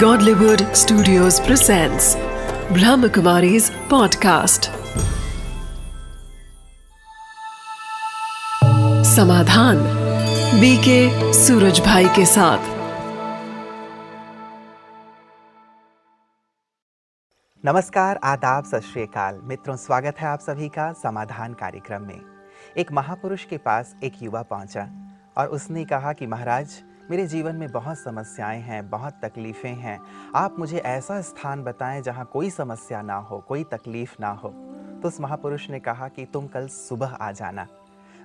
Godlywood Studios presents Brahmakumaris podcast समाधान BK Suraj भाई के साथ। नमस्कार, आदाब, सत श्री अकाल मित्रों, स्वागत है आप सभी का समाधान कार्यक्रम में। एक महापुरुष के पास एक युवा पहुंचा और उसने कहा कि महाराज, मेरे जीवन में बहुत समस्याएं हैं, बहुत तकलीफ़ें हैं, आप मुझे ऐसा स्थान बताएं जहां कोई समस्या ना हो, कोई तकलीफ़ ना हो। तो उस महापुरुष ने कहा कि तुम कल सुबह आ जाना।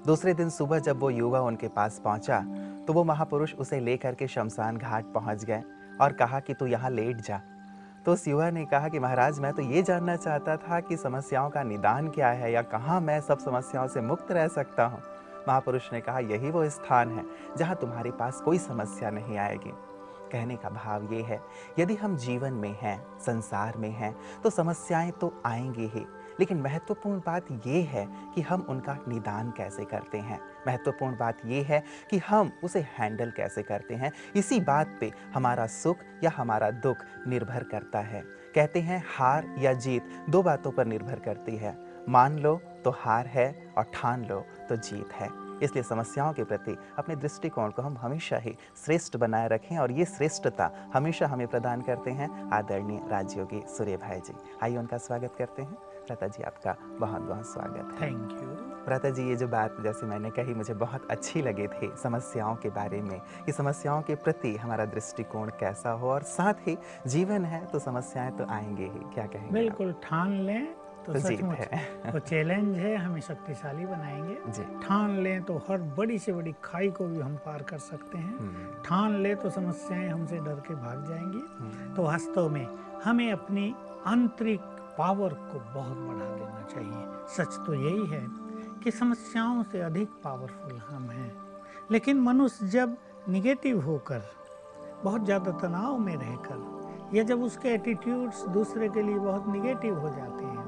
दूसरे दिन सुबह जब वो युवा उनके पास पहुंचा तो वो महापुरुष उसे लेकर के शमशान घाट पहुंच गए और कहा कि तू यहाँ लेट जा। तो उस युवा ने कहा कि महाराज, मैं तो ये जानना चाहता था कि समस्याओं का निदान क्या है या कहाँ मैं सब समस्याओं से मुक्त रह सकता हूँ। महापुरुष ने कहा, यही वो स्थान है जहाँ तुम्हारे पास कोई समस्या नहीं आएगी। कहने का भाव ये है, यदि हम जीवन में हैं, संसार में हैं, तो समस्याएं तो आएंगी ही, लेकिन महत्वपूर्ण बात ये है कि हम उनका निदान कैसे करते हैं। महत्वपूर्ण बात ये है कि हम उसे हैंडल कैसे करते हैं। इसी बात पे हमारा सुख या हमारा दुख निर्भर करता है। कहते हैं हार या जीत दो बातों पर निर्भर करती है, मान लो तो हार है और ठान लो तो जीत है। इसलिए समस्याओं के प्रति अपने दृष्टिकोण को हम हमेशा ही श्रेष्ठ बनाए रखें और ये श्रेष्ठता हमेशा हमें प्रदान करते हैं आदरणीय राजयोगी सूर्य भाई जी। आइए उनका स्वागत करते हैं। प्राता जी, आपका बहुत बहुत स्वागत है। Thank you. प्राता जी, ये जो बात जैसे मैंने कही मुझे बहुत अच्छी लगी थी समस्याओं के बारे में, कि समस्याओं के प्रति हमारा दृष्टिकोण कैसा हो और साथ ही जीवन है तो समस्याएं तो आएंगे ही। क्या कहेंगे? बिल्कुल, ठान लें तो सचमुच वो चैलेंज है, हमें शक्तिशाली बनाएंगे। ठान लें तो हर बड़ी से बड़ी खाई को भी हम पार कर सकते हैं। ठान लें तो समस्याएं हमसे डर के भाग जाएंगी। तो वास्तव में हमें अपनी आंतरिक पावर को बहुत बढ़ा देना चाहिए। सच तो यही है कि समस्याओं से अधिक पावरफुल हम हैं, लेकिन मनुष्य जब निगेटिव होकर, बहुत ज़्यादा तनाव में रहकर, या जब उसके एटीट्यूड्स दूसरे के लिए बहुत निगेटिव हो जाते हैं,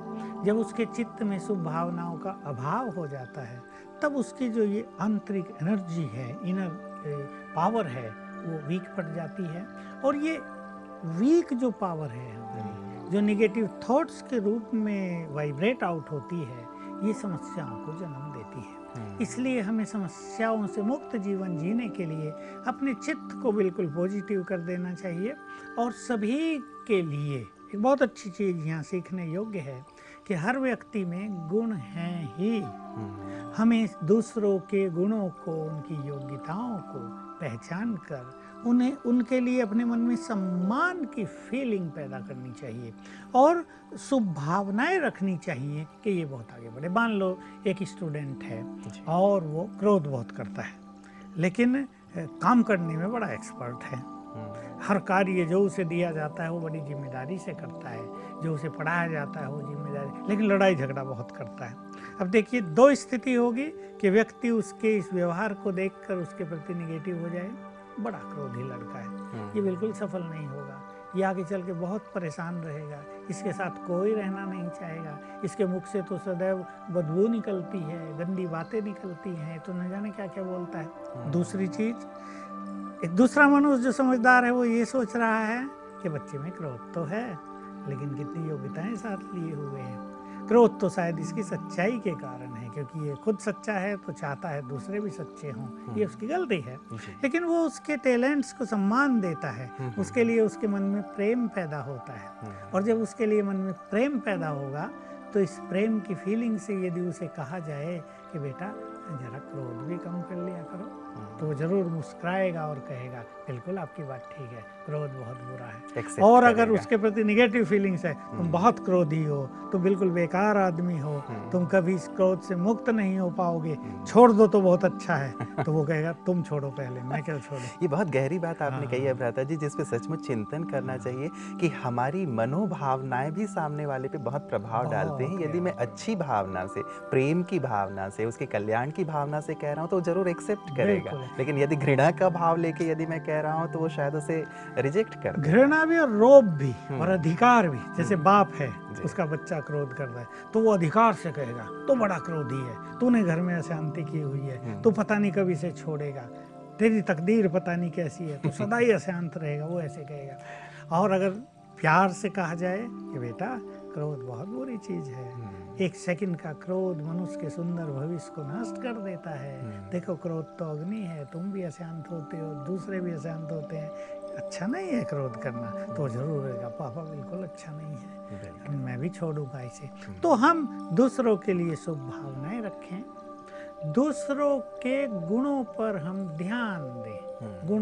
जब उसके चित्त में शुभ भावनाओं का अभाव हो जाता है, तब उसकी जो ये आंतरिक एनर्जी है, इनर पावर है, वो वीक पड़ जाती है। और ये वीक जो पावर है हमारी, जो निगेटिव थॉट्स के रूप में वाइब्रेट आउट होती है, ये समस्याओं को जन्म देती है। इसलिए हमें समस्याओं से मुक्त जीवन जीने के लिए अपने चित्त को बिल्कुल पॉजिटिव कर देना चाहिए। और सभी के लिए एक बहुत अच्छी चीज़ यहाँ सीखने योग्य है कि हर व्यक्ति में गुण हैं ही। हमें दूसरों के गुणों को, उनकी योग्यताओं को पहचान कर उन्हें, उनके लिए अपने मन में सम्मान की फीलिंग पैदा करनी चाहिए और शुभभावनाएँ रखनी चाहिए कि ये बहुत आगे बढ़े। मान लो एक स्टूडेंट है और वो क्रोध बहुत करता है, लेकिन काम करने में बड़ा एक्सपर्ट है। हर कार्य जो उसे दिया जाता है वो बड़ी जिम्मेदारी से करता है, जो उसे पढ़ाया जाता है वो जिम्मेदारी, लेकिन लड़ाई झगड़ा बहुत करता है। अब देखिए, दो स्थिति होगी कि व्यक्ति उसके इस व्यवहार को देखकर उसके प्रति निगेटिव हो जाए, बड़ा क्रोधी लड़का है, ये बिल्कुल सफल नहीं होगा, ये आगे चल के बहुत परेशान रहेगा, इसके साथ कोई रहना नहीं चाहेगा, इसके मुख से तो सदैव बदबू निकलती है, गंदी बातें निकलती हैं, तो न जाने क्या क्या बोलता है। दूसरी चीज़, एक दूसरा मनुष्य जो समझदार है वो ये सोच रहा है कि बच्चे में क्रोध तो है, लेकिन कितनी योग्यताएँ साथ लिए हुए हैं। क्रोध तो शायद इसकी सच्चाई के कारण है, क्योंकि ये खुद सच्चा है तो चाहता है दूसरे भी सच्चे हों, ये उसकी गलती है, लेकिन वो उसके टैलेंट्स को सम्मान देता है, उसके लिए उसके मन में प्रेम पैदा होता है। और जब उसके लिए मन में प्रेम पैदा होगा तो इस प्रेम की फीलिंग से यदि उसे कहा जाए कि बेटा जरा क्रोध भी कम कर लिया करो, तो वो जरूर मुस्कुराएगा और कहेगा बिल्कुल आपकी बात ठीक है, क्रोध बहुत बुरा है। और अगर उसके प्रति निगेटिव फीलिंग्स है, तुम बहुत क्रोधी हो, तुम बिल्कुल बेकार आदमी हो, तुम कभी इस क्रोध से मुक्त नहीं हो पाओगे, छोड़ दो तो बहुत अच्छा है, तो वो कहेगा तुम छोड़ो पहले, मैं क्या छोड़ूं। ये बहुत गहरी बात आपने कही है भ्राता जी, जिसपे सचमुच चिंतन करना चाहिए कि हमारी मनोभावनाएं भी सामने वाले पे बहुत प्रभाव डालते हैं। यदि मैं अच्छी भावना से, प्रेम की भावना से, उसके कल्याण की भावना से कह रहा हूँ तो जरूर एक्सेप्ट करेगा, लेकिन यदि घृणा का भाव लेके यदि मैं कह रहा हूँ तो वो शायद उसे रिजेक्ट कर। घृणा भी और रोब भी और अधिकार भी। जैसे बाप है, उसका बच्चा क्रोध कर रहा है तो वो अधिकार से कहेगा तो बड़ा क्रोधी है, तूने घर में अशांति की हुई है, तू पता नहीं कब इसे छोड़ेगा, तेरी तकदीर पता नहीं कैसी है, तू सदा ही अशांत रहेगा, वो ऐसे कहेगा। और अगर प्यार से कहा जाए कि बेटा क्रोध बहुत बुरी चीज़ है, एक सेकंड का क्रोध मनुष्य के सुंदर भविष्य को नष्ट कर देता है। देखो क्रोध तो अग्नि है, तुम भी अशांत होते हो, दूसरे भी अशांत होते हैं, अच्छा नहीं है क्रोध करना। तो जरूर रहेगा पापा बिल्कुल अच्छा नहीं है, मैं भी छोड़ूंगा इसे। तो हम दूसरों के लिए शुभ भावनाएं रखें, दूसरों के गुणों पर हम ध्यान दें, गुण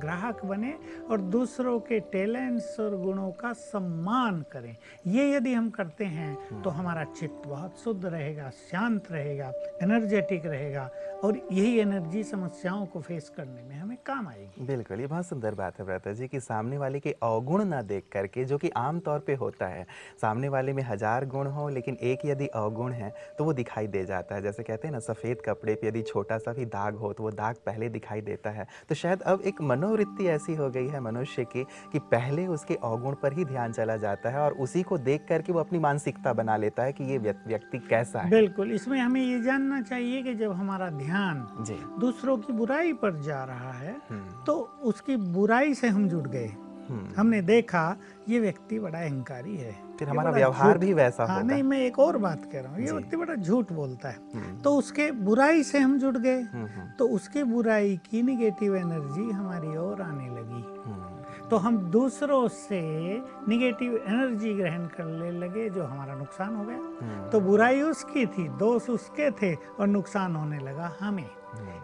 ग्राहक बने और दूसरों के टैलेंट्स और गुणों का सम्मान करें। ये यदि हम करते हैं तो हमारा चित्त बहुत शुद्ध रहेगा, शांत रहेगा, एनर्जेटिक रहेगा और यही एनर्जी समस्याओं को फेस करने में हमें काम आएगी। बिल्कुल, ये बहुत सुंदर बात है भ्राता जी कि सामने वाले के अवगुण ना देख करके, जो कि आम तौर पे होता है, सामने वाले में 1000 गुण हो लेकिन एक यदि अवगुण है तो वो दिखाई दे जाता है। जैसे कहते हैं ना, सफ़ेद कपड़े पे यदि छोटा सा भी दाग हो तो वो दाग पहले दिखाई देता है। तो शायद अब एक मनोवृत्ति ऐसी हो गई है मनुष्य की कि पहले उसके अवगुण पर ही ध्यान चला जाता है और उसी को देख करके वो अपनी मानसिकता बना लेता है कि ये व्यक्ति कैसा है। बिल्कुल, इसमें हमें ये जानना चाहिए कि जब हमारा ध्यान दूसरों की बुराई पर जा रहा है तो उसकी बुराई से हम जुड़ गए, हमने देखा ये व्यक्ति बड़ा अहंकारी है, फिर हमारा व्यवहार भी वैसा होगा। नहीं, मैं एक और बात कह रहा हूँ, ये व्यक्ति बड़ा झूठ बोलता है, तो उसके बुराई से हम जुड़ गए, तो उसके बुराई की निगेटिव एनर्जी हमारी ओर आने लगी, तो हम दूसरों से निगेटिव एनर्जी ग्रहण करने लगे, जो हमारा नुकसान हो गया। तो बुराई उसकी थी, दोष उसके थे और नुकसान होने लगा हमें।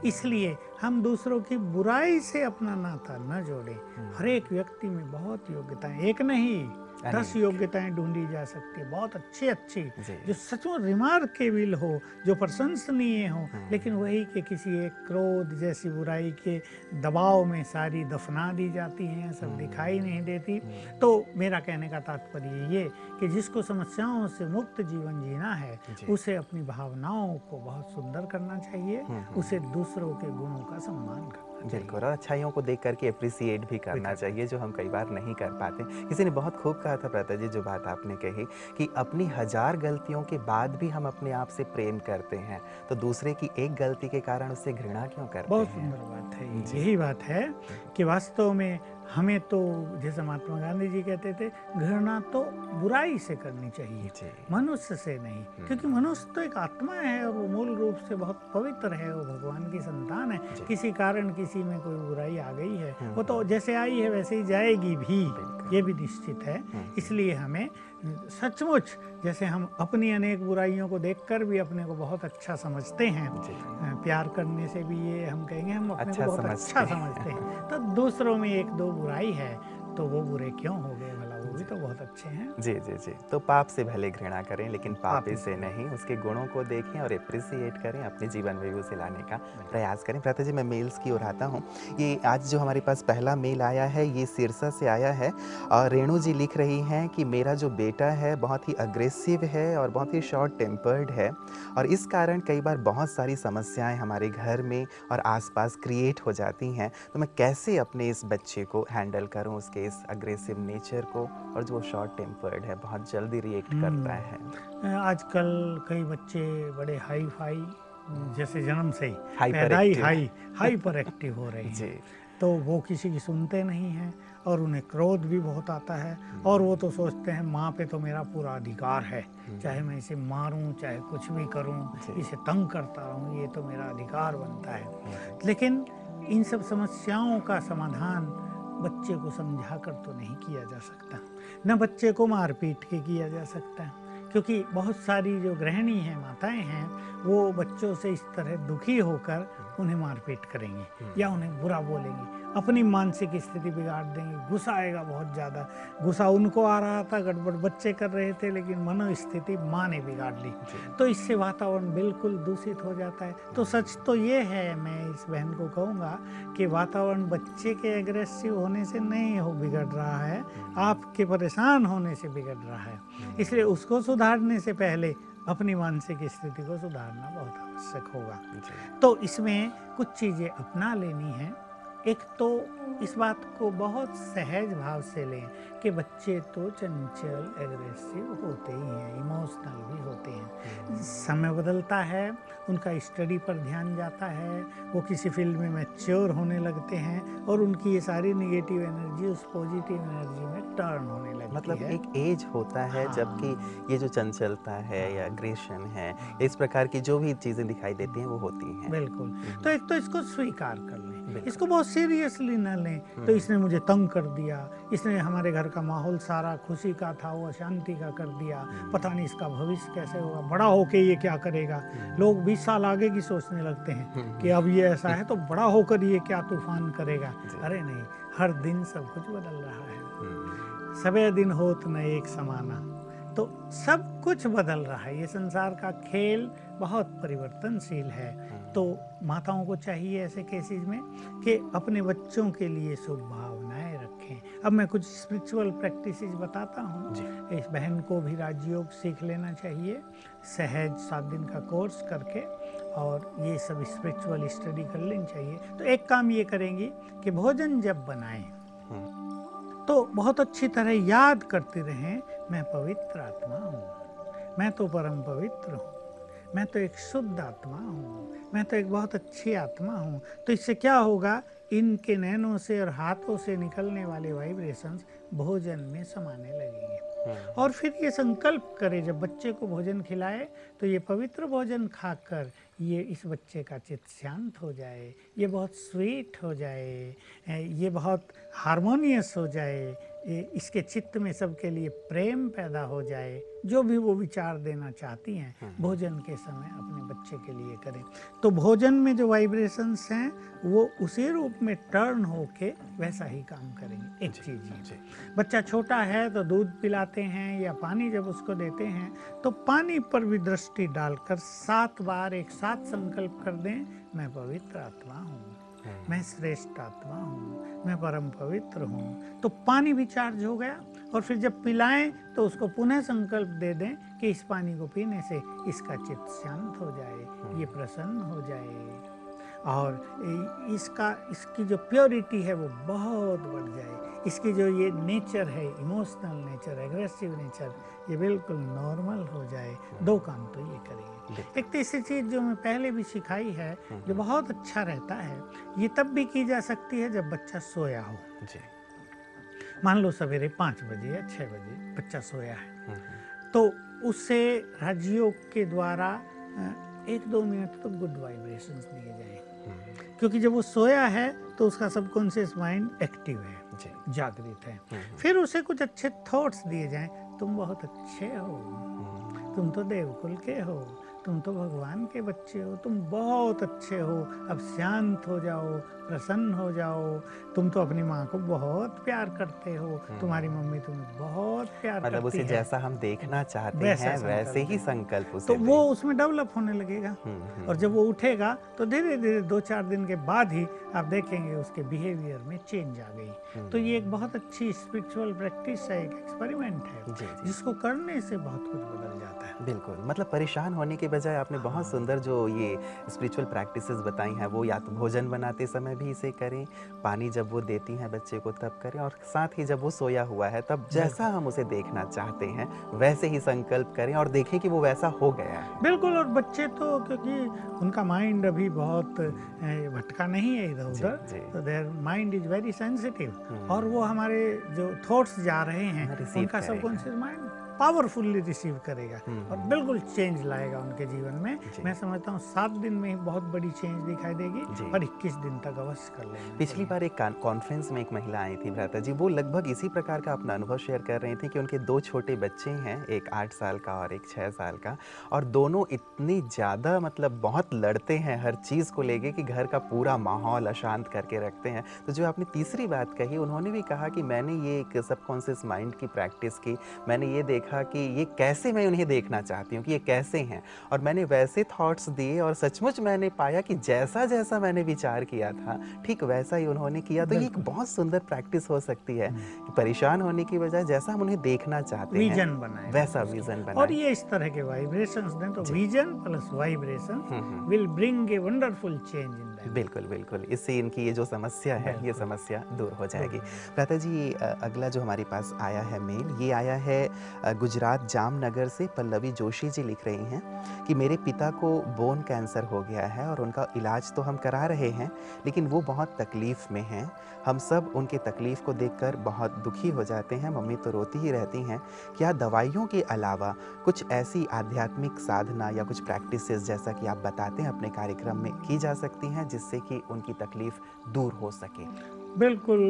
इसलिए हम दूसरों की बुराई से अपना नाता न जोड़ें। हर एक व्यक्ति में बहुत योग्यताएं, एक नहीं 10 योग्यताएं ढूंढी जा सकती है, बहुत अच्छी अच्छी, जो सचमुच रिमार्केबल हो, जो प्रशंसनीय हो, लेकिन वही कि किसी एक क्रोध जैसी बुराई के दबाव में सारी दफना दी जाती हैं, सब दिखाई नहीं देती। तो मेरा कहने का तात्पर्य ये कि जिसको समस्याओं से मुक्त जीवन जीना है उसे अपनी भावनाओं को बहुत सुंदर करना चाहिए, उसे दूसरों के गुणों का सम्मान करना। बिल्कुल, और अच्छाइयों को देख करके अप्रिसिएट भी करना चाहिए, जो हम कई बार नहीं कर पाते। किसी ने बहुत खूब कहा था प्रता जी, जो बात आपने कही कि अपनी 1000 गलतियों के बाद भी हम अपने आप से प्रेम करते हैं, तो दूसरे की एक गलती के कारण उससे घृणा क्यों करते हैं? बहुत सुंदर बात है, यही बात है कि वास्तव में हमें तो, जैसे महात्मा गांधी जी कहते थे, घृणा तो बुराई से करनी चाहिए, मनुष्य से नहीं, क्योंकि मनुष्य तो एक आत्मा है और वो मूल रूप से बहुत पवित्र है, वो भगवान की संतान है। किसी कारण किसी में कोई बुराई आ गई है, वो तो जैसे आई है वैसे ही जाएगी भी, ये भी निश्चित है। इसलिए हमें सचमुच, जैसे हम अपनी अनेक बुराइयों को देखकर भी अपने को बहुत अच्छा समझते हैं, प्यार करने से भी ये हम कहेंगे हम अपने को बहुत अच्छा समझते हैं, तो दूसरों में एक दो बुराई है तो वो बुरे क्यों हो गए, भला वो भी तो बहुत अच्छे हैं। जी जी जी, तो पाप से भले घृणा करें लेकिन पापी से नहीं, उसके गुणों को देखें और अप्रिसिएट करें, अपने जीवन में उसे लाने का प्रयास करें। भ्राता जी, मैं मेल्स की ओर आता हूँ। ये आज जो हमारे पास पहला मेल आया है ये सिरसा से आया है और रेणु जी लिख रही हैं कि मेरा जो बेटा है बहुत ही अग्रेसिव है और बहुत ही शॉर्ट टेम्पर्ड है और इस कारण कई बार बहुत सारी समस्याएँ हमारे घर में और आसपास क्रिएट हो जाती हैं, तो मैं कैसे अपने इस बच्चे को हैंडल करूँ, उसके इस अग्रेसिव नेचर को, और जो शॉर्ट टेम्पर्ड है बहुत जल्दी रिएक्ट करता है। आजकल कई बच्चे बड़े हाई फाई, जैसे जन्म से ही हाइपर एक्टिव हो रहे हैं, तो वो किसी की सुनते नहीं हैं और उन्हें क्रोध भी बहुत आता है और वो तो सोचते हैं माँ पे तो मेरा पूरा अधिकार है, चाहे मैं इसे मारूं, चाहे कुछ भी करूँ, इसे तंग करता रहूँ, ये तो मेरा अधिकार बनता है। लेकिन इन सब समस्याओं का समाधान बच्चे को समझा कर तो नहीं किया जा सकता, न बच्चे को मार पीट के किया जा सकता है, क्योंकि बहुत सारी जो गृहिणी हैं, माताएं हैं, वो बच्चों से इस तरह दुखी होकर उन्हें मारपीट करेंगी या उन्हें बुरा बोलेंगी, अपनी मानसिक स्थिति बिगाड़ देंगी, गुस्सा आएगा बहुत ज़्यादा, गुस्सा उनको आ रहा था, गड़बड़ बच्चे कर रहे थे लेकिन मनोस्थिति माँ ने बिगाड़ ली, तो इससे वातावरण बिल्कुल दूषित हो जाता है। तो सच तो ये है, मैं इस बहन को कहूँगा कि वातावरण बच्चे के एग्रेसिव होने से नहीं बिगड़ रहा है, आपके परेशान होने से बिगड़ रहा है। इसलिए उसको सुधारने से पहले अपनी मानसिक स्थिति को सुधारना बहुत आवश्यक होगा। तो इसमें कुछ चीज़ें अपना लेनी हैं। एक तो इस बात को बहुत सहज भाव से लें कि बच्चे तो चंचल, एग्रेसिव होते ही हैं, इमोशनल भी होते हैं। समय बदलता है, उनका स्टडी पर ध्यान जाता है, वो किसी फील्ड में मैच्योर होने लगते हैं और उनकी ये सारी नेगेटिव एनर्जी उस पॉजिटिव एनर्जी में टर्न होने लगती है। मतलब एक एज होता है जबकि ये जो चंचलता है या एग्रेशन है, इस प्रकार की जो भी चीज़ें दिखाई देती हैं वो होती हैं। बिल्कुल। तो एक तो इसको स्वीकार कर लें, इसको बहुत सीरियसली ना लें। तो इसने मुझे तंग कर दिया, इसने हमारे घर का माहौल सारा खुशी का था वो अशांति का कर दिया, पता नहीं इसका भविष्य कैसे होगा, बड़ा होके ये क्या करेगा। लोग 20 साल आगे की सोचने लगते हैं कि अब ये ऐसा है तो बड़ा होकर ये क्या तूफान करेगा। अरे नहीं, हर दिन सब कुछ बदल रहा है। सबे दिन होत न एक समाना, तो सब कुछ बदल रहा है। ये संसार का खेल बहुत परिवर्तनशील है। तो माताओं को चाहिए ऐसे केसेस में कि अपने बच्चों के लिए शुभ भावनाएं रखें। अब मैं कुछ स्पिरिचुअल प्रैक्टिसेस बताता हूँ। इस बहन को भी राजयोग सीख लेना चाहिए, सहज 7 दिन का कोर्स करके, और ये सब स्पिरिचुअल स्टडी कर लेनी चाहिए। तो एक काम ये करेंगी कि भोजन जब बनाएं तो बहुत अच्छी तरह याद करते रहें, मैं पवित्र आत्मा हूँ, मैं तो परम पवित्र हूँ, मैं तो एक शुद्ध आत्मा हूँ, मैं तो एक बहुत अच्छी आत्मा हूँ। तो इससे क्या होगा, इनके नैनों से और हाथों से निकलने वाले वाइब्रेशंस भोजन में समाने लगेंगे। और फिर ये संकल्प करें, जब बच्चे को भोजन खिलाए तो ये पवित्र भोजन खाकर ये इस बच्चे का चित्त शांत हो जाए, ये बहुत स्वीट हो जाए, ये बहुत हार्मोनियस हो जाए, इसके चित्त में सबके लिए प्रेम पैदा हो जाए। जो भी वो विचार देना चाहती हैं भोजन के समय अपने बच्चे के लिए करें। तो भोजन में जो वाइब्रेशंस हैं वो उसी रूप में टर्न होके वैसा ही काम करेंगे। एक चीज़, बच्चा छोटा है तो दूध पिलाते हैं या पानी जब उसको देते हैं तो पानी पर भी दृष्टि डालकर 7 बार एक साथ संकल्प कर दें, मैं पवित्र आत्मा हूँ, मैं श्रेष्ठ आत्मा हूँ, मैं परम पवित्र हूँ। तो पानी भी चार्ज हो गया। और फिर जब पिलाएं तो उसको पुनः संकल्प दे दें कि इस पानी को पीने से इसका चित्त शांत हो जाए, ये प्रसन्न हो जाए और इसकी जो प्योरिटी है वो बहुत बढ़ जाए, इसकी जो ये नेचर है, इमोशनल नेचर, एग्रेसिव नेचर, ये बिल्कुल नॉर्मल हो जाए। 2 काम तो ये करेंगे। एक तीसरी चीज़ जो मैं पहले भी सिखाई है, जो बहुत अच्छा रहता है, ये तब भी की जा सकती है जब बच्चा सोया हो। मान लो सवेरे 5 बजे या 6 बजे बच्चा सोया है तो उसे राजयोग के द्वारा 1-2 मिनट तक गुड वाइब्रेशंस दिए जाए, क्योंकि जब वो सोया है तो उसका सबकॉन्शियस माइंड एक्टिव है, जागृत है। फिर उसे कुछ अच्छे थॉट्स दिए जाएं, तुम बहुत अच्छे हो, तुम तो देवकुल के हो, तुम तो भगवान के बच्चे हो, तुम बहुत अच्छे हो, अब शांत हो जाओ, प्रसन्न हो जाओ, तुम तो अपनी माँ को बहुत प्यार करते हो, तुम्हारी मम्मी तुम्हें बहुत प्यार करती है। उसे जैसा हम देखना चाहते हैं वैसे ही संकल्प उसे, तो वो उसमें डेवलप होने लगेगा। और जब वो उठेगा तो धीरे धीरे 2-4 दिन के बाद ही आप देखेंगे उसके बिहेवियर में चेंज आ गई। तो ये एक बहुत अच्छी स्पिरिचुअल प्रैक्टिस है, एक एक्सपेरिमेंट है जिसको करने से बहुत कुछ बदल जाता है। बिल्कुल, मतलब परेशान होने के बजाय आपने बहुत सुंदर जो ये स्पिरिचुअल प्रैक्टिसेस बताई हैं, वो या तो भोजन बनाते समय भी इसे करें, पानी जब वो देती हैं बच्चे को तब करें, और साथ ही जब वो सोया हुआ है तब जैसा हम उसे देखना चाहते हैं वैसे ही संकल्प करें और देखें कि वो वैसा हो गया है। बिल्कुल। और बच्चे तो क्योंकि उनका माइंड अभी बहुत भटका नहीं है इधर उधर, तो their mind is very sensitive, और वो हमारे जो थॉट्स जा रहे हैं उनका सबकॉन्शियस माइंड पावरफुली रिसीव करेगा और बिल्कुल चेंज लाएगा उनके जीवन में। मैं समझता हूँ 7 दिन में ही बहुत बड़ी चेंज दिखाई देगी और 21 दिन तक अवश्य कर लेंगे। पिछली बार एक कॉन्फ्रेंस में एक महिला आई थी भ्राता जी, वो लगभग इसी प्रकार का अपना अनुभव शेयर कर रही थी कि उनके 2 छोटे बच्चे हैं, एक 8 साल का और एक 6 साल का, और दोनों इतनी ज़्यादा मतलब बहुत लड़ते हैं हर चीज़ को लेके कि घर का पूरा माहौल अशांत करके रखते हैं। तो जो आपने तीसरी बात कही, उन्होंने भी कहा कि मैंने ये एक सबकॉन्शियस माइंड की प्रैक्टिस की, मैंने ये देखा था कि ये कैसे मैं उन्हें देखना चाहती हूँ कि ये कैसे हैं, और मैंने वैसे थॉट्स दिए और सचमुच मैंने पाया कि जैसा जैसा मैंने विचार किया था ठीक वैसा ही उन्होंने किया। तो ये एक बहुत सुंदर प्रैक्टिस हो सकती है कि परेशान होने की बजाय जैसा हम उन्हें देखना चाहते हैं विजन बनाएं, वैसा विजन बनाएं। और ये इस तरह के वाइब्रेशंस दें तो vision plus vibrations will bring a wonderful change in life. बिल्कुल बिल्कुल, इससे इनकी ये जो समस्या है ये समस्या दूर हो जाएगी। भ्राता जी अगला जो हमारे पास आया है मेल, ये आया है गुजरात जामनगर से, पल्लवी जोशी जी लिख रही हैं कि मेरे पिता को बोन कैंसर हो गया है और उनका इलाज तो हम करा रहे हैं लेकिन वो बहुत तकलीफ़ में हैं। हम सब उनके तकलीफ़ को देखकर बहुत दुखी हो जाते हैं, मम्मी तो रोती ही रहती हैं। क्या दवाइयों के अलावा कुछ ऐसी आध्यात्मिक साधना या कुछ प्रैक्टिसेस जैसा कि आप बताते हैं अपने कार्यक्रम में की जा सकती हैं जिससे कि उनकी तकलीफ़ दूर हो सके? बिल्कुल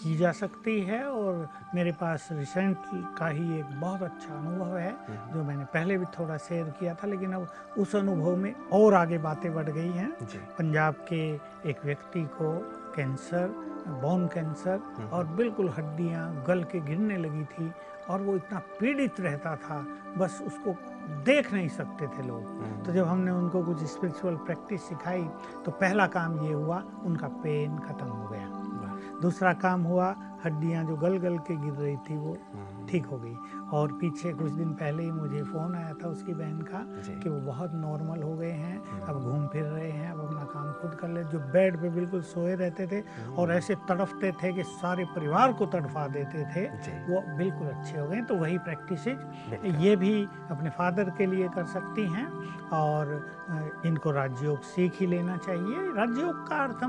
की जा सकती है, और मेरे पास रिसेंट का ही एक बहुत अच्छा अनुभव है जो मैंने पहले भी थोड़ा शेयर किया था, लेकिन अब उस अनुभव में और आगे बातें बढ़ गई हैं। पंजाब के एक व्यक्ति को कैंसर, बोन कैंसर, और बिल्कुल हड्डियां गल के गिरने लगी थी और वो इतना पीड़ित रहता था, बस उसको देख नहीं सकते थे लोग। तो जब हमने उनको कुछ स्पिरिचुअल प्रैक्टिस सिखाई तो पहला काम ये हुआ उनका पेन खत्म हो गया, दूसरा काम हुआ हड्डियां जो गल गल के गिर रही थी वो ठीक हो गई। और पीछे कुछ दिन पहले ही मुझे फ़ोन आया था उसकी बहन का कि वो बहुत नॉर्मल हो गए हैं, अब घूम फिर रहे हैं, अब अपना काम खुद कर ले। जो बेड पे बिल्कुल सोए रहते थे और ऐसे तड़फते थे कि सारे परिवार को तड़फा देते थे, वो बिल्कुल अच्छे हो गए। तो वही प्रैक्टिसेज ये भी अपने फादर के लिए कर सकती हैं, और इनको राजयोग सीख ही लेना चाहिए। राजयोग का अर्थ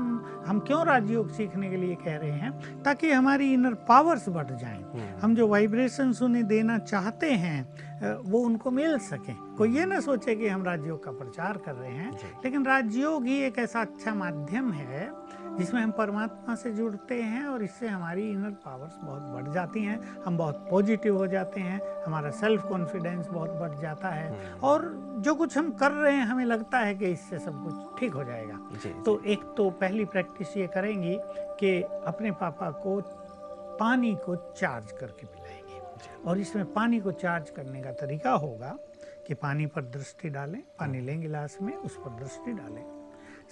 हम क्यों राजयोग सीखने के लिए कह रहे हैं, ताकि हमारी इनर पावर्स बढ़ जाएं, हम जो वाइब्रेशंस उन्हें देना चाहते हैं वो उनको मिल सकें। कोई ये ना सोचे कि हम राजयोग का प्रचार कर रहे हैं, लेकिन राजयोग ही एक ऐसा अच्छा माध्यम है जिसमें हम परमात्मा से जुड़ते हैं और इससे हमारी इनर पावर्स बहुत बढ़ जाती हैं, हम बहुत पॉजिटिव हो जाते हैं, हमारा सेल्फ कॉन्फिडेंस बहुत बढ़ जाता है, और जो कुछ हम कर रहे हैं हमें लगता है कि इससे सब कुछ ठीक हो जाएगा। तो एक तो पहली प्रैक्टिस ये करेंगी कि अपने पापा को पानी को चार्ज करके पिलाएंगे, और इसमें पानी को चार्ज करने का तरीका होगा कि पानी पर दृष्टि डालें, पानी लें गिलास में, उस पर दृष्टि डालें,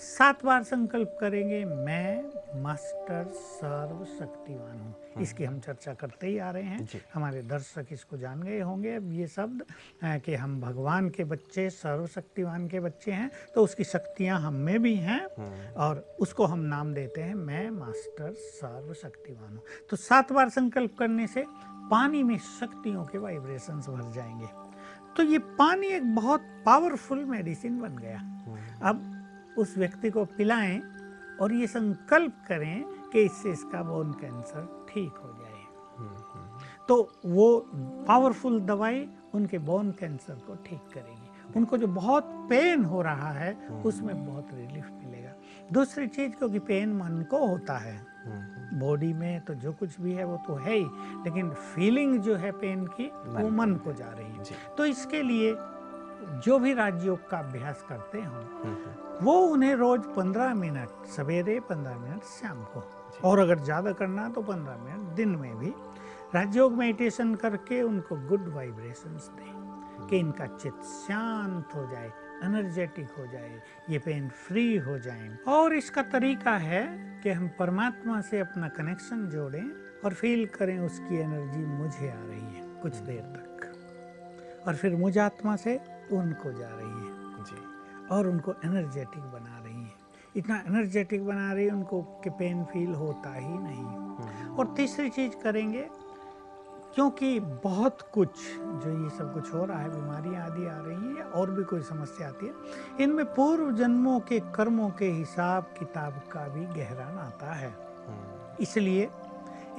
7 बार संकल्प करेंगे मैं मास्टर सर्वशक्तिमान हूँ। इसकी हम चर्चा करते ही आ रहे हैं, हमारे दर्शक इसको जान गए होंगे अब ये शब्द कि हम भगवान के बच्चे, सर्वशक्तिमान के बच्चे हैं, तो उसकी शक्तियाँ हम में भी हैं और उसको हम नाम देते हैं मैं मास्टर सर्वशक्तिमान हूँ। तो 7 बार संकल्प करने से पानी में शक्तियों के वाइब्रेशंस भर जाएंगे। तो ये पानी एक बहुत पावरफुल मेडिसिन बन गया। अब उस व्यक्ति को पिलाएं और ये संकल्प करें कि इससे इसका बोन कैंसर ठीक हो जाए। तो वो पावरफुल दवाई उनके बोन कैंसर को ठीक करेगी, उनको जो बहुत पेन हो रहा है उसमें बहुत रिलीफ मिलेगा। दूसरी चीज़, क्योंकि पेन मन को होता है, बॉडी में तो जो कुछ भी है वो तो है ही, लेकिन फीलिंग जो है पेन की वो मन को जा रही है। तो इसके लिए जो भी राजयोग का अभ्यास करते हों वो उन्हें रोज 15 मिनट सवेरे, 15 मिनट शाम को, और अगर ज़्यादा करना तो 15 मिनट दिन में भी राजयोग मेडिटेशन करके उनको गुड वाइब्रेशंस दें कि इनका चित्त शांत हो जाए, एनर्जेटिक हो जाए, ये पेन फ्री हो जाए। और इसका तरीका है कि हम परमात्मा से अपना कनेक्शन जोड़ें और फील करें उसकी एनर्जी मुझे आ रही है कुछ देर तक, और फिर मुझ आत्मा से उनको जा रही है और उनको एनर्जेटिक बना रही है। इतना एनर्जेटिक बना रही है उनको कि पेन फील होता ही नहीं। और तीसरी चीज़ करेंगे, क्योंकि बहुत कुछ जो ये सब कुछ हो रहा है, बीमारियां आदि आ रही हैं और भी कोई समस्या आती है, इनमें पूर्व जन्मों के कर्मों के हिसाब किताब का भी गहरा नाता है। इसलिए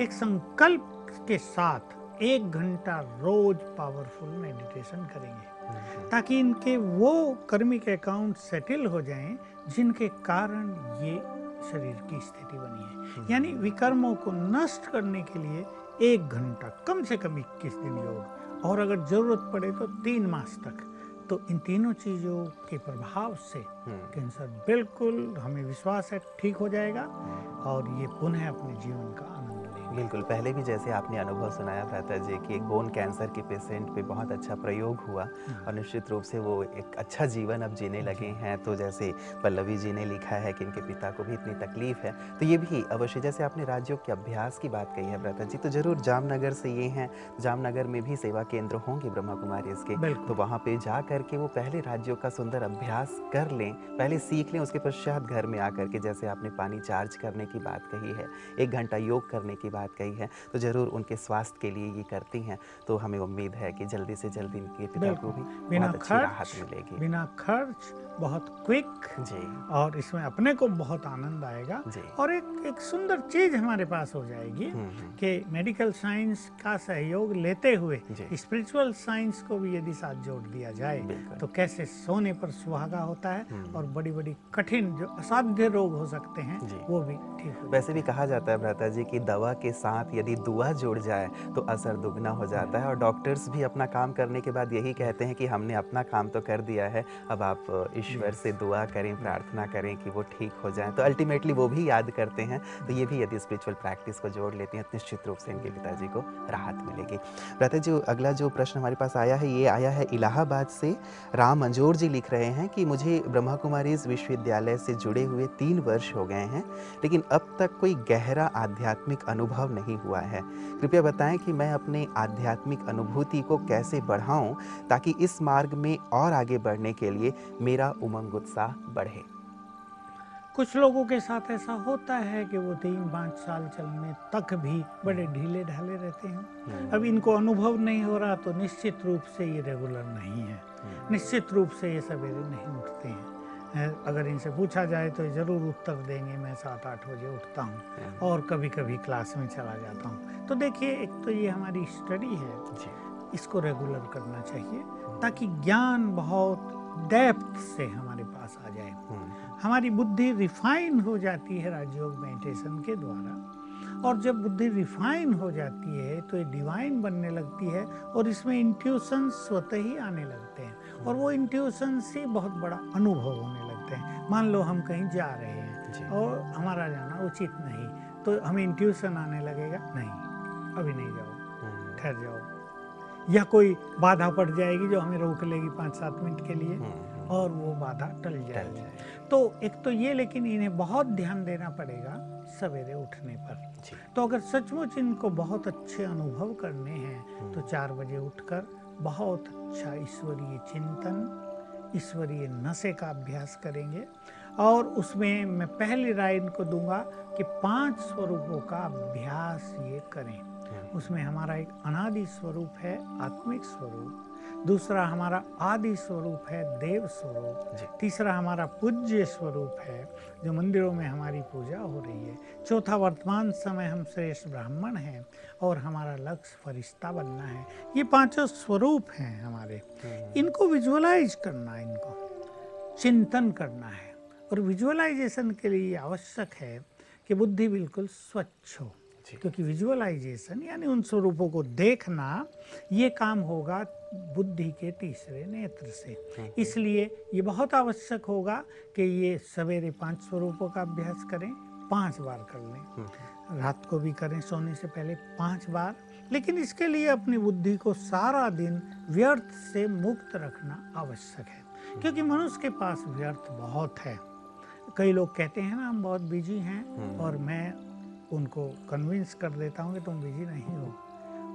एक संकल्प के साथ 1 घंटा रोज पावरफुल मेडिटेशन करेंगे ताकि इनके वो कर्मिक अकाउंट सेटल हो जाएं जिनके कारण ये शरीर की स्थिति बनी है। यानी विकर्मों को नष्ट करने के लिए 1 घंटा कम से कम 21 दिन योग, और अगर जरूरत पड़े तो 3 मास तक। तो इन तीनों चीज़ों के प्रभाव से कैंसर बिल्कुल हमें विश्वास है ठीक हो जाएगा और ये पुनः अपने जीवन का आनंद लेंगे। बिल्कुल, पहले भी जैसे आपने अनुभव सुनाया था जी कि एक बोन कैंसर के पेशेंट पे बहुत अच्छा प्रयोग हुआ और निश्चित रूप से वो एक अच्छा जीवन अब जीने लगे हैं। तो जैसे पल्लवी जी ने लिखा है कि इनके पिता को भी इतनी तकलीफ है, तो ये भी अवश्य, जैसे आपने राजयोग के अभ्यास की बात कही है भ्राता जी, तो जरूर जामनगर से ये हैं, जामनगर में भी सेवा केंद्र होंगे ब्रह्माकुमारीज़ के, तो वहाँ पर जा कर के वो पहले राजयोग का सुंदर अभ्यास कर लें, पहले सीख लें, उसके पश्चात घर में आकर के जैसे आपने पानी चार्ज करने की बात कही है, 1 घंटा योग करने की बात कही है, तो जरूर उनके स्वास्थ्य के लिए ये करती हैं। तो हमें उम्मीद है कि जल्दी से जल्दी इनके पिता को भी बहुत अच्छी राहत मिलेगी, बिना खर्च, बहुत क्विक जी, और इसमें अपने को बहुत आनंद आएगा और एक सुंदर चीज हमारे पास हो जाएगी कि मेडिकल साइंस का सहयोग लेते हुए स्पिरिचुअल साइंस को भी यदि साथ जोड़ दिया जाए तो कैसे सोने पर सुहागा होता है और बड़ी बड़ी कठिन जो असाध्य रोग हो सकते हैं वो भी ठीक। वैसे भी कहा जाता है भ्राता जी कि दवा के साथ यदि दुआ जुड़ जाए तो असर दुगना हो जाता है, और डॉक्टर्स भी अपना काम करने के बाद यही कहते हैं कि हमने अपना काम तो कर दिया है, अब आप ईश्वर से दुआ करें, प्रार्थना करें कि वो ठीक हो जाए, तो अल्टीमेटली वो भी याद करते हैं। तो ये भी यदि स्पिरिचुअल प्रैक्टिस को जोड़ लेते हैं तो निश्चित रूप से इनके पिताजी को राहत मिलेगी। भ्राता जी, अगला जो प्रश्न हमारे पास आया है, ये आया है इलाहाबाद से, राम मंजोर जी लिख रहे हैं कि मुझे ब्रह्माकुमारीज़ विश्वविद्यालय से जुड़े हुए 3 वर्ष हो गए हैं, लेकिन अब तक कोई गहरा आध्यात्मिक अनुभव नहीं हुआ है। कृपया बताएं कि मैं अपने आध्यात्मिक अनुभूति को कैसे बढ़ाऊं ताकि इस मार्ग में और आगे बढ़ने के लिए मेरा उमंग उत्साह बढ़े। कुछ लोगों के साथ ऐसा होता है कि वो 3-5 साल चलने तक भी बड़े ढीले ढाले रहते हैं। अब इनको अनुभव नहीं हो रहा तो निश्चित रूप से ये रेगुलर नहीं है, निश्चित रूप से ये सवेरे नहीं उठते हैं। अगर इनसे पूछा जाए तो ज़रूर उत्तर देंगे, मैं 7-8 बजे उठता हूँ और कभी कभी क्लास में चला जाता हूँ। तो देखिए, एक तो ये हमारी स्टडी है, इसको रेगुलर करना चाहिए ताकि ज्ञान बहुत डेप्थ से हमारे पास आ जाए। हमारी बुद्धि रिफाइन हो जाती है राजयोग मेडिटेशन के द्वारा, और जब बुद्धि रिफाइन हो जाती है तो ये डिवाइन बनने लगती है और इसमें इंट्यूशंस स्वतः ही आने लगते हैं, और वो इंट्यूशंस से बहुत बड़ा अनुभव होने लगते हैं। मान लो हम कहीं जा रहे हैं और हमारा जाना उचित नहीं, तो हमें इंट्यूशन आने लगेगा, नहीं अभी नहीं जाओ, ठहर जाओ, या कोई बाधा पड़ जाएगी जो हमें रोक लेगी 5-7 मिनट के लिए और वो बाधा टल जाएगी। तो एक तो ये, लेकिन इन्हें बहुत ध्यान देना पड़ेगा सवेरे उठने पर। तो अगर सचमुच इनको बहुत अच्छे अनुभव करने हैं तो 4 बजे उठकर बहुत अच्छा ईश्वरीय चिंतन, ईश्वरीय नशे का अभ्यास करेंगे, और उसमें मैं पहली राय इनको दूंगा कि 5 स्वरूपों का अभ्यास ये करें। उसमें हमारा एक अनादि स्वरूप है आत्मिक स्वरूप, दूसरा हमारा आदि स्वरूप है देव स्वरूप, तीसरा हमारा पूज्य स्वरूप है जो मंदिरों में हमारी पूजा हो रही है, चौथा वर्तमान समय हम श्रेष्ठ ब्राह्मण हैं और हमारा लक्ष्य फरिश्ता बनना है। ये 5 स्वरूप हैं हमारे, इनको विजुअलाइज करना है, इनको चिंतन करना है। और विजुअलाइजेशन के लिए आवश्यक है कि बुद्धि बिल्कुल स्वच्छ हो, क्योंकि विजुअलाइजेशन यानी उन स्वरूपों को देखना, ये काम होगा बुद्धि के तीसरे नेत्र से। इसलिए ये बहुत आवश्यक होगा कि ये सवेरे 5 स्वरूपों का अभ्यास करें, 5 बार कर लें, रात को भी करें सोने से पहले 5 बार। लेकिन इसके लिए अपनी बुद्धि को सारा दिन व्यर्थ से मुक्त रखना आवश्यक है, क्योंकि मनुष्य के पास व्यर्थ बहुत है। कई लोग कहते हैं ना हम बहुत बिजी हैं, और मैं उनको कन्विंस कर देता हूँ कि तुम बिजी नहीं हो,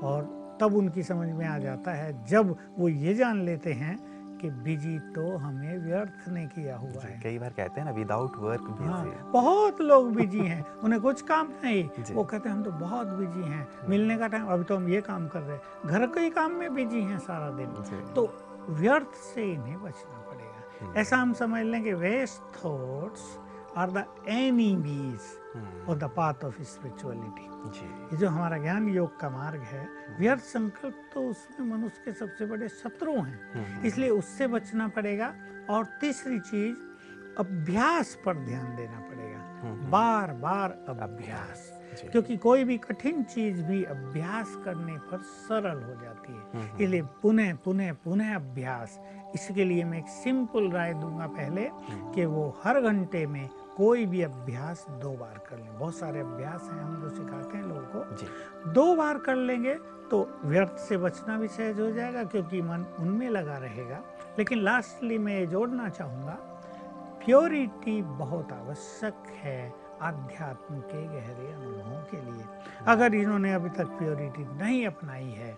और तब उनकी समझ में आ जाता है जब वो ये जान लेते हैं कि बिजी तो हमें व्यर्थ ने किया हुआ है। कई बार कहते हैं ना विदाउट वर्क बिजी। हाँ, बहुत लोग बिजी हैं, उन्हें कुछ काम नहीं, वो कहते हैं हम तो बहुत बिजी हैं, मिलने का टाइम, अभी तो हम ये काम कर रहे हैं, घर के ही काम में बिजी हैं सारा दिन। तो व्यर्थ से इन्हें बचना पड़ेगा। ऐसा हम समझ लें कि waste thoughts are the enemies और द पाथ ऑफ स्पिरिचुअलिटी। ये जो हमारा ज्ञान योग का मार्ग है, व्यर्थ संकल्प तो उसमें मनुष्य के सबसे बड़े शत्रु हैं, इसलिए उससे बचना पड़ेगा। और तीसरी चीज, अभ्यास पर ध्यान देना पड़ेगा, बार बार अभ्यास, क्योंकि कोई भी कठिन चीज भी अभ्यास करने पर सरल हो जाती है, इसलिए पुनः पुनः पुनः अभ्यास। इसके लिए मैं एक सिंपल राय दूंगा पहले, कि वो हर घंटे में कोई भी अभ्यास 2 बार कर लें। बहुत सारे अभ्यास हैं हम जो सिखाते हैं लोगों को जी। 2 बार कर लेंगे तो व्यर्थ से बचना भी सहज हो जाएगा क्योंकि मन उनमें लगा रहेगा। लेकिन लास्टली मैं ये जोड़ना चाहूँगा, प्योरिटी बहुत आवश्यक है आध्यात्म के गहरे अनुभवों के लिए। अगर इन्होंने अभी तक प्योरिटी नहीं अपनाई है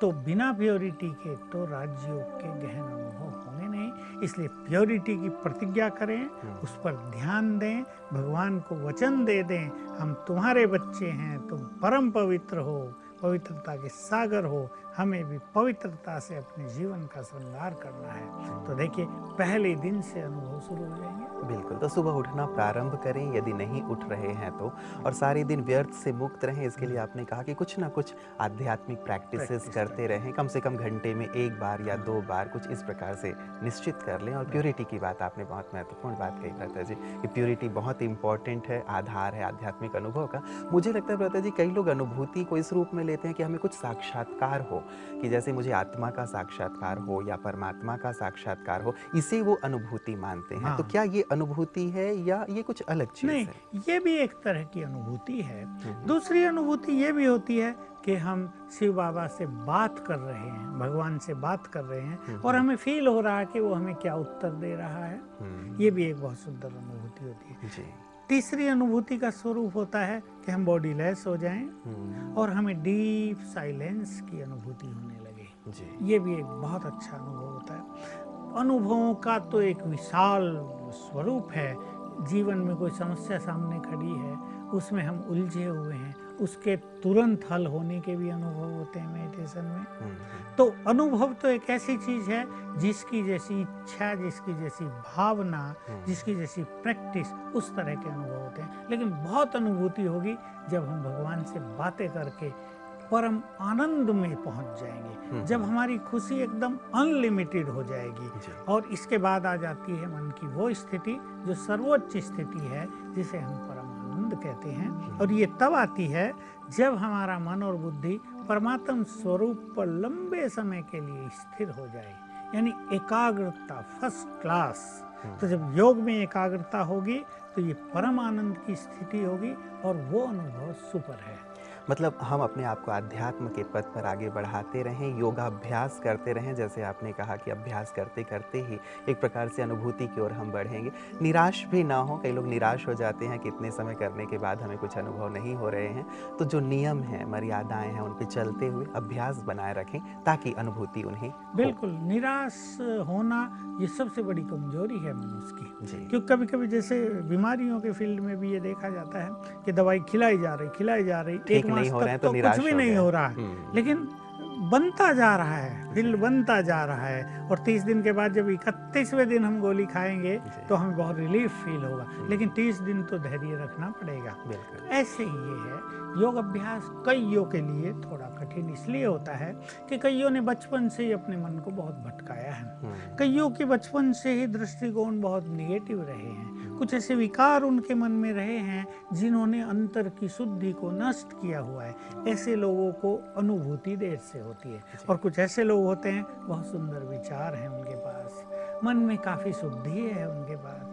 तो बिना प्योरिटी के तो राजयोग के गहन अनुभव होंगे नहीं। इसलिए प्योरिटी की प्रतिज्ञा करें, उस पर ध्यान दें, भगवान को वचन दे दें हम तुम्हारे बच्चे हैं, तुम परम पवित्र हो, पवित्रता के सागर हो, हमें भी पवित्रता से अपने जीवन का श्रृंगार करना है। तो देखिए पहले दिन से अनुभव शुरू हो जाएंगे। बिल्कुल, तो सुबह उठना प्रारंभ करें यदि नहीं उठ रहे हैं तो, और सारे दिन व्यर्थ से मुक्त रहें। इसके लिए आपने कहा कि कुछ ना कुछ आध्यात्मिक प्रैक्टिसेस करते रहें, कम से कम घंटे में 1 बार या 2 बार कुछ इस प्रकार से निश्चित कर लें। और प्योरिटी की बात आपने बहुत महत्वपूर्ण बात कही भ्राता जी कि प्योरिटी बहुत इंपॉर्टेंट है, आधार है आध्यात्मिक अनुभव का। मुझे लगता है भ्राता जी कई लोग अनुभूति को इस रूप में लेते हैं कि हमें कुछ साक्षात्कार हो, कि जैसे मुझे आत्मा का साक्षात्कार हो या परमात्मा का साक्षात्कार हो, इसे वो अनुभूति मानते हैं। हाँ। तो क्या ये अनुभूति है या ये कुछ अलग चीज है? नहीं, ये भी एक तरह की अनुभूति है। दूसरी अनुभूति ये भी होती है कि हम शिव बाबा से बात कर रहे हैं, भगवान से बात कर रहे हैं और हमें फील हो रहा है कि वो हमें क्या उत्तर दे रहा है। ये भी एक बहुत सुंदर अनुभूति होती है। तीसरी अनुभूति का स्वरूप होता है कि हम बॉडीलेस हो जाएं और हमें डीप साइलेंस की अनुभूति होने लगे। ये भी एक बहुत अच्छा अनुभव होता है। अनुभवों का तो एक विशाल स्वरूप है। जीवन में कोई समस्या सामने खड़ी है, उसमें हम उलझे हुए हैं, उसके तुरंत हल होने के भी अनुभव होते हैं मेडिटेशन में। तो अनुभव तो एक ऐसी चीज है जिसकी जैसी इच्छा, जिसकी जैसी भावना, जिसकी जैसी प्रैक्टिस, उस तरह के अनुभव होते हैं। लेकिन बहुत अनुभूति होगी जब हम भगवान से बातें करके परम आनंद में पहुंच जाएंगे, जब हमारी खुशी एकदम अनलिमिटेड हो जाएगी। और इसके बाद आ जाती है मन की वो स्थिति जो सर्वोच्च स्थिति है, जिसे हम परम आनंद कहते हैं। और ये तब आती है जब हमारा मन और बुद्धि परमात्म स्वरूप पर लंबे समय के लिए स्थिर हो जाए, यानी एकाग्रता फर्स्ट क्लास। तो जब योग में एकाग्रता होगी तो ये परम आनंद की स्थिति होगी और वो अनुभव सुपर है। मतलब हम अपने आप को आध्यात्म के पथ पर आगे बढ़ाते रहें, योगाभ्यास करते रहें। जैसे आपने कहा कि अभ्यास करते करते ही एक प्रकार से अनुभूति की ओर हम बढ़ेंगे। निराश भी ना हो, कई लोग निराश हो जाते हैं कि इतने समय करने के बाद हमें कुछ अनुभव नहीं हो रहे हैं। तो जो नियम हैं, मर्यादाएँ हैं, उन पर चलते हुए अभ्यास बनाए रखें ताकि अनुभूति उन्हें। बिल्कुल, निराश होना ये सबसे बड़ी कमजोरी है मनुष्य की जी। क्योंकि कभी कभी जैसे बीमारियों के फील्ड में भी ये देखा जाता है कि दवाई खिलाई जा रही, एक मास तक तो कुछ भी नहीं हो रहा है, लेकिन बनता जा रहा है, दिल बनता जा रहा है। और 30 दिन के बाद जब 31वें दिन हम गोली खाएंगे तो हमें बहुत रिलीफ फील होगा, लेकिन 30 दिन तो धैर्य रखना पड़ेगा। ऐसे ही ये है, योग अभ्यास कईयों के लिए थोड़ा कठिन इसलिए होता है कि कईयों ने बचपन से ही अपने मन को बहुत भटकाया है, कईयों के बचपन से ही दृष्टिकोण बहुत निगेटिव रहे हैं, कुछ ऐसे विकार उनके मन में रहे हैं जिन्होंने अंतर की शुद्धि को नष्ट किया हुआ है। ऐसे लोगों को अनुभूति देर से होती है। और कुछ ऐसे लोग होते हैं बहुत सुंदर विचार हैं उनके पास, मन में काफ़ी शुद्धि है उनके पास,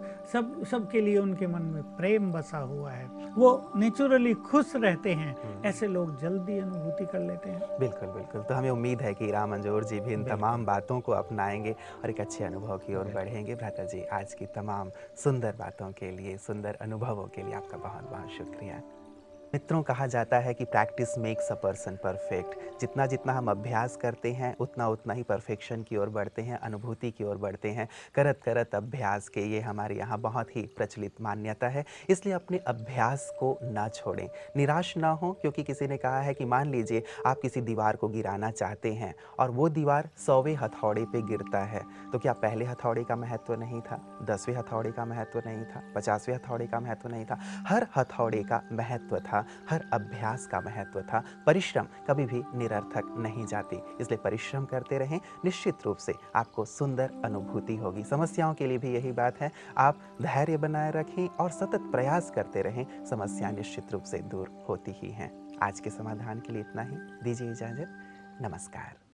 सबके लिए उनके मन में प्रेम बसा हुआ है, वो नेचुरली खुश रहते हैं। ऐसे लोग जल्दी अनुभूति कर लेते हैं। बिल्कुल बिल्कुल, तो हमें उम्मीद है कि राम मंजूर जी भी इन तमाम बातों को अपनाएंगे और एक अच्छे अनुभव की ओर बढ़ेंगे। भ्राता जी, आज की तमाम सुंदर बातों के लिए, सुंदर अनुभवों के लिए आपका बहुत बहुत शुक्रिया। मित्रों, कहा जाता है कि practice makes a person perfect. जितना जितना हम अभ्यास करते हैं उतना उतना ही परफेक्शन की ओर बढ़ते हैं, अनुभूति की ओर बढ़ते हैं, करत करत अभ्यास के। ये हमारे यहाँ बहुत ही प्रचलित मान्यता है। इसलिए अपने अभ्यास को ना छोड़ें, निराश ना हो। क्योंकि किसी ने कहा है कि मान लीजिए आप किसी दीवार को गिराना चाहते हैं और वो दीवार 100वें हथौड़े पर गिरता है, तो क्या पहले हथौड़े का महत्व नहीं था? 10वें हथौड़े का महत्व नहीं था? 50वें हथौड़े का महत्व नहीं था? हर हथौड़े का महत्व था, हर अभ्यास का महत्व था। परिश्रम कभी भी निरर्थक नहीं जाती, इसलिए परिश्रम करते रहें। निश्चित रूप से आपको सुंदर अनुभूति होगी। समस्याओं के लिए भी यही बात है, आप धैर्य बनाए रखें और सतत प्रयास करते रहें, समस्याएं निश्चित रूप से दूर होती ही हैं। आज के समाधान के लिए इतना ही, दीजिए इजाजत, नमस्कार।